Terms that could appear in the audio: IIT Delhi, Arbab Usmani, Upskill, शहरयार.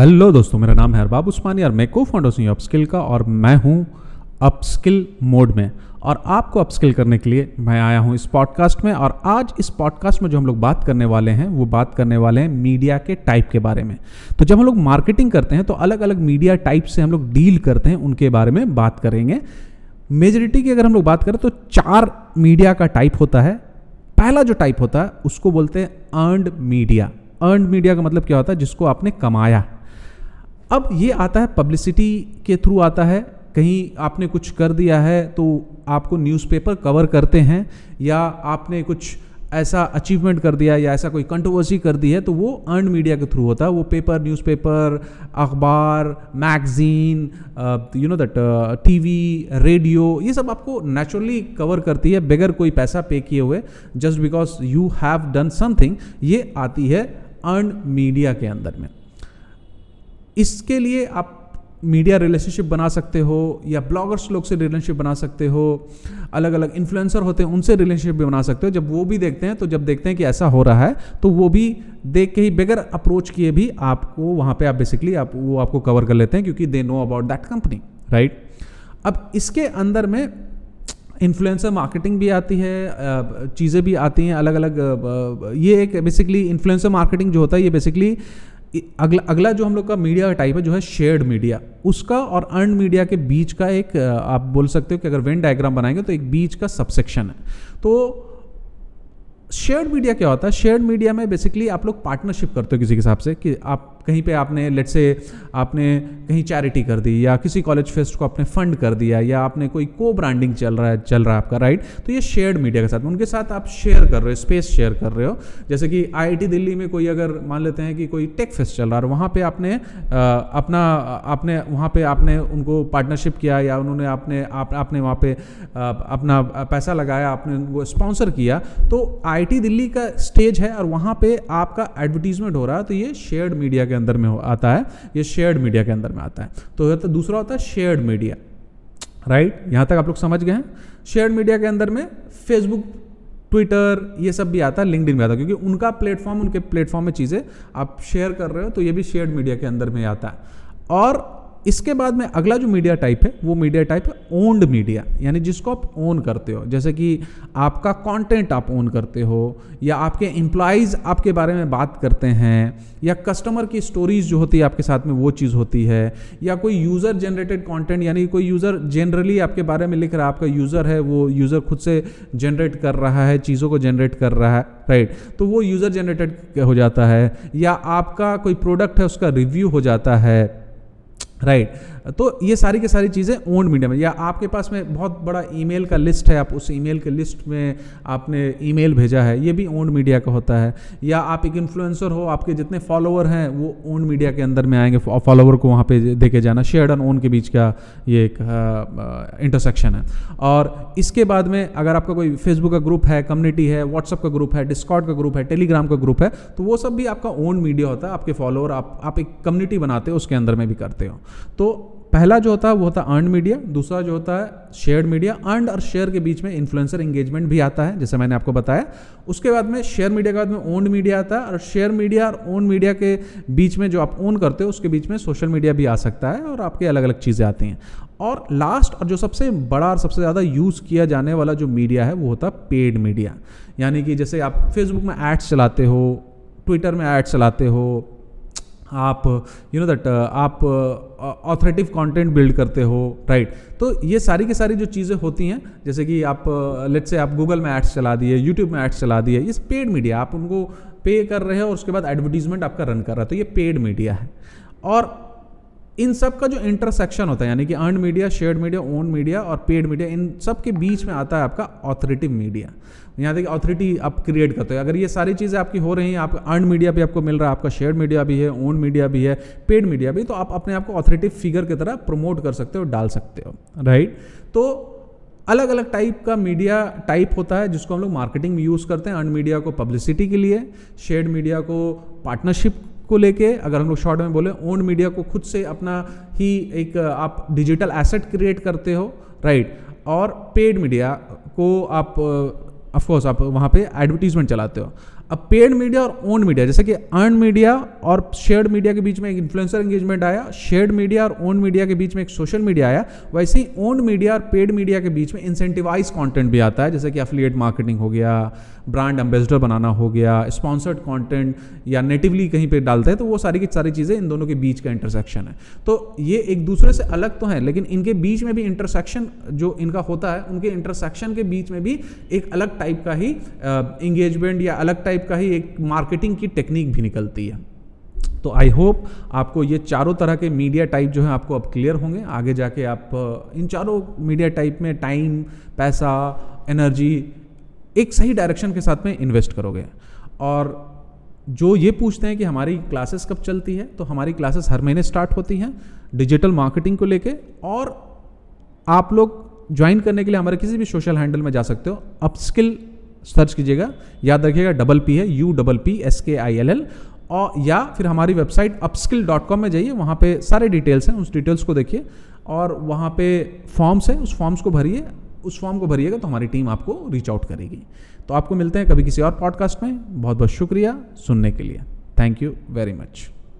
Hello दोस्तों, मेरा नाम है अरबाब उस्मानी और मैं को फाउंडर हूँ अपस्किल का, और मैं हूँ अपस्किल मोड में। और आपको अपस्किल करने के लिए मैं आया हूँ इस पॉडकास्ट में। और आज इस पॉडकास्ट में जो हम लोग बात करने वाले हैं, वो बात करने वाले हैं मीडिया के टाइप के बारे में। तो जब हम लोग मार्केटिंग करते हैं तो अलग अलग मीडिया टाइप से हम लोग डील करते हैं, उनके बारे में बात करेंगे। मेजॉरिटी की अगर हम लोग बात करें तो 4 मीडिया का टाइप होता है। पहला जो टाइप होता है उसको बोलते हैं अर्न्ड मीडिया। अर्न्ड मीडिया का मतलब क्या होता है? जिसको आपने कमाया। अब ये आता है पब्लिसिटी के थ्रू आता है, कहीं आपने कुछ कर दिया है तो आपको न्यूज़पेपर कवर करते हैं, या आपने कुछ ऐसा अचीवमेंट कर दिया या ऐसा कोई कंट्रोवर्सी कर दी है, तो वो अर्न्ड मीडिया के थ्रू होता है। वो पेपर, न्यूज़पेपर, अखबार, magazine, you know that, TV, radio, ये सब आपको नेचुरली कवर करती है बगैर कोई पैसा पे किए हुए, just because you have done something. ये आती है अर्न्ड मीडिया के अंदर में। इसके लिए आप मीडिया रिलेशनशिप बना सकते हो, या ब्लॉगर्स लोग से रिलेशनशिप बना सकते हो, अलग अलग इन्फ्लुएंसर होते हैं उनसे रिलेशनशिप भी बना सकते हो। जब वो भी देखते हैं, तो जब देखते हैं कि ऐसा हो रहा है, तो वो भी देख के ही बगैर अप्रोच किए भी आपको वहाँ पे आप बेसिकली आप वो आपको कवर कर लेते हैं, क्योंकि they know about that company, right. अब इसके अंदर में इन्फ्लुएंसर मार्केटिंग भी आती है, चीज़ें भी आती हैं अलग अलग। ये एक बेसिकली इन्फ्लुएंसर मार्केटिंग जो होता है, ये बेसिकली अगला जो हम लोग का मीडिया टाइप है, जो है शेयर्ड मीडिया। उसका और अर्न्ड मीडिया के बीच का एक, आप बोल सकते हो कि अगर वेन डायग्राम बनाएंगे तो एक बीच का सबसेक्शन है। तो शेयर्ड मीडिया क्या होता है? शेयर्ड मीडिया में बेसिकली आप लोग पार्टनरशिप करते हो किसी के हिसाब से, कि आप कहीं पे आपने लेट से आपने कहीं चैरिटी कर दी, या किसी कॉलेज फेस्ट को आपने फंड कर दिया, या आपने कोई को ब्रांडिंग चल रहा है आपका, राइट। तो ये शेयर्ड मीडिया के साथ उनके साथ आप शेयर कर रहे हो, स्पेस शेयर कर रहे हो। जैसे कि IIT दिल्ली में कोई, अगर मान लेते हैं कि कोई टेक फेस्ट चल रहा है, वहाँ पे आपने आपने उनको पार्टनरशिप किया, या उन्होंने आपने वहाँ पे अपना पैसा लगाया, आपने उनको स्पॉन्सर किया, तो IIT दिल्ली का स्टेज है और वहाँ पे आपका एडवर्टीजमेंट हो रहा है। तो ये शेयर्ड मीडिया अंदर में आता है, ये शेयर्ड मीडिया के अंदर में आता है। तो दूसरा होता है शेयर्ड मीडिया, राइट। यहां तक आप लोग समझ गए हैं। शेयर्ड मीडिया के अंदर में फेसबुक, ट्विटर, ये सब भी आता है, लिंक्डइन भी आता है, क्योंकि उनका प्लेटफॉर्म, उनके प्लेटफॉर्म में चीजें आप शेयर कर रहे हो, तो ये भी शेयर्ड मीडिया के अंदर में आता है। और इसके बाद में अगला जो मीडिया टाइप है, वो मीडिया टाइप है ओन्ड मीडिया, यानी जिसको आप ओन करते हो। जैसे कि आपका कंटेंट आप ओन करते हो, या आपके एम्प्लॉइज आपके बारे में बात करते हैं, या कस्टमर की स्टोरीज जो होती है आपके साथ में वो चीज़ होती है, या कोई यूज़र जनरेटेड कंटेंट, यानी कोई यूज़र जनरली आपके बारे में लिख रहा है, आपका यूज़र है, वो यूज़र खुद से जनरेट कर रहा है, चीज़ों को जनरेट कर रहा है, राइट। तो वो यूज़र जनरेटेड हो जाता है, या आपका कोई प्रोडक्ट है उसका रिव्यू हो जाता है, राइट। तो ये सारी की सारी चीज़ें ओन्ड मीडिया में। या आपके पास में बहुत बड़ा ईमेल का लिस्ट है, आप उस ईमेल के लिस्ट में आपने ईमेल भेजा है, ये भी ओन्ड मीडिया का होता है। या आप एक इन्फ्लुएंसर हो, आपके जितने फॉलोवर हैं वो ओन्ड मीडिया के अंदर में आएंगे, फॉलोवर को वहाँ पे देके जाना। शेयर्ड और ओन के बीच का ये एक इंटरसेक्शन है। और इसके बाद में अगर आपका कोई फेसबुक का ग्रुप है, कम्युनिटी है, व्हाट्सअप का ग्रुप है, डिस्कॉर्ड का ग्रुप है, टेलीग्राम का ग्रुप है, तो वो सब भी आपका ओन्ड मीडिया होता है। आपके फॉलोवर, आप एक कम्युनिटी बनाते हो, उसके अंदर में भी करते हो। तो पहला जो होता है वो होता है अर्न्ड मीडिया, दूसरा जो होता है शेयर्ड मीडिया। अर्न्ड और शेयर के बीच में इन्फ्लुएंसर एंगेजमेंट भी आता है, जैसे मैंने आपको बताया। उसके बाद में शेयर मीडिया के बाद में ओन्ड मीडिया आता है, और शेयर मीडिया और ओन्ड मीडिया के बीच में जो आप ओन करते हो उसके बीच में सोशल मीडिया भी आ सकता है, और आपके अलग अलग चीज़ें आती हैं। और लास्ट और जो सबसे बड़ा और सबसे ज़्यादा यूज़ किया जाने वाला जो मीडिया है वो होता है पेड मीडिया, यानी कि जैसे आप फेसबुक में एड्स चलाते हो, ट्विटर में एड्स चलाते हो, आप यू नो दैट आप ऑथरेटिव कंटेंट बिल्ड करते हो, राइट। तो ये सारी की सारी जो चीज़ें होती हैं, जैसे कि आप लेट्स से आप गूगल में एड्स चला दिए, यूट्यूब में एड्स चला दिए, ये पेड मीडिया, आप उनको पे कर रहे हो और उसके बाद एडवर्टीजमेंट आपका रन कर रहा है, तो ये पेड मीडिया है। और इन सब का जो इंटरसेक्शन होता है, यानी कि earned media, shared media, own media और पेड मीडिया, इन सब के बीच में आता है आपका ऑथोरेटिव मीडिया। यहाँ तक ऑथोरिटी आप क्रिएट करते हो। अगर ये सारी चीज़ें आपकी हो रही हैं, आप अर्न्ड मीडिया भी आपको मिल रहा है, आपका शेयर्ड मीडिया भी है, ओन मीडिया भी है, पेड मीडिया भी, तो आप अपने आप को ऑथोरेटिव फिगर की तरह प्रमोट कर सकते हो, डाल सकते हो, राइट। तो अलग अलग टाइप का मीडिया टाइप होता है जिसको हम लोग मार्केटिंग में यूज़ करते हैं। अर्न्ड मीडिया को पब्लिसिटी के लिए, शेयर्ड मीडिया को पार्टनरशिप को लेके, अगर हम लोग शॉर्ट में बोले, ओन मीडिया को खुद से अपना ही एक आप डिजिटल एसेट क्रिएट करते हो, राइट। और पेड मीडिया को आप ऑफ कोर्स आप वहाँ पे एडवर्टीजमेंट चलाते हो। अब पेड मीडिया और ओन मीडिया, जैसे कि अर्न मीडिया और शेयर्ड मीडिया के बीच में एक इन्फ्लुएंसर एंगेजमेंट आया, शेयर्ड मीडिया और ओन मीडिया के बीच में एक सोशल मीडिया आया, वैसे ही ओन मीडिया और पेड मीडिया के बीच में इंसेंटिवाइज कंटेंट भी आता है, जैसे कि एफिलिएट मार्केटिंग हो गया, ब्रांड एम्बेसडर बनाना हो गया, स्पॉन्सर्ड कंटेंट या नेटिवली कहीं पर डालते हैं, तो वो सारी की सारी चीज़ें इन दोनों के बीच का इंटरसेक्शन है। तो ये एक दूसरे से अलग तो है, लेकिन इनके बीच में भी इंटरसेक्शन जो इनका होता है, उनके इंटरसेक्शन के बीच में भी एक अलग टाइप का ही इंगेजमेंट या अलग टाइप का ही एक मार्केटिंग की टेक्निक भी निकलती है। तो आई होप आपको ये चारों तरह के मीडिया टाइप जो है आपको अब क्लियर होंगे। आगे जाके आप इन चारों मीडिया टाइप में टाइम, पैसा, एनर्जी एक सही डायरेक्शन के साथ में इन्वेस्ट करोगे। और जो ये पूछते हैं कि हमारी क्लासेस कब चलती है, तो हमारी क्लासेस हर महीने स्टार्ट होती हैं डिजिटल मार्केटिंग को लेके, और आप लोग ज्वाइन करने के लिए हमारे किसी भी सोशल हैंडल में जा सकते हो, अपस्किल सर्च कीजिएगा, याद रखिएगा डबल P है, UPPSKILL, और या फिर हमारी वेबसाइट upskill.com में जाइए, वहाँ पे सारे डिटेल्स हैं, उस डिटेल्स को देखिए और वहाँ पे फॉर्म्स हैं, उस फॉर्म्स को भरिए, उस फॉर्म को भरिएगा तो हमारी टीम आपको रीच आउट करेगी। तो आपको मिलते हैं कभी किसी और पॉडकास्ट में। बहुत बहुत शुक्रिया सुनने के लिए, थैंक यू वेरी मच।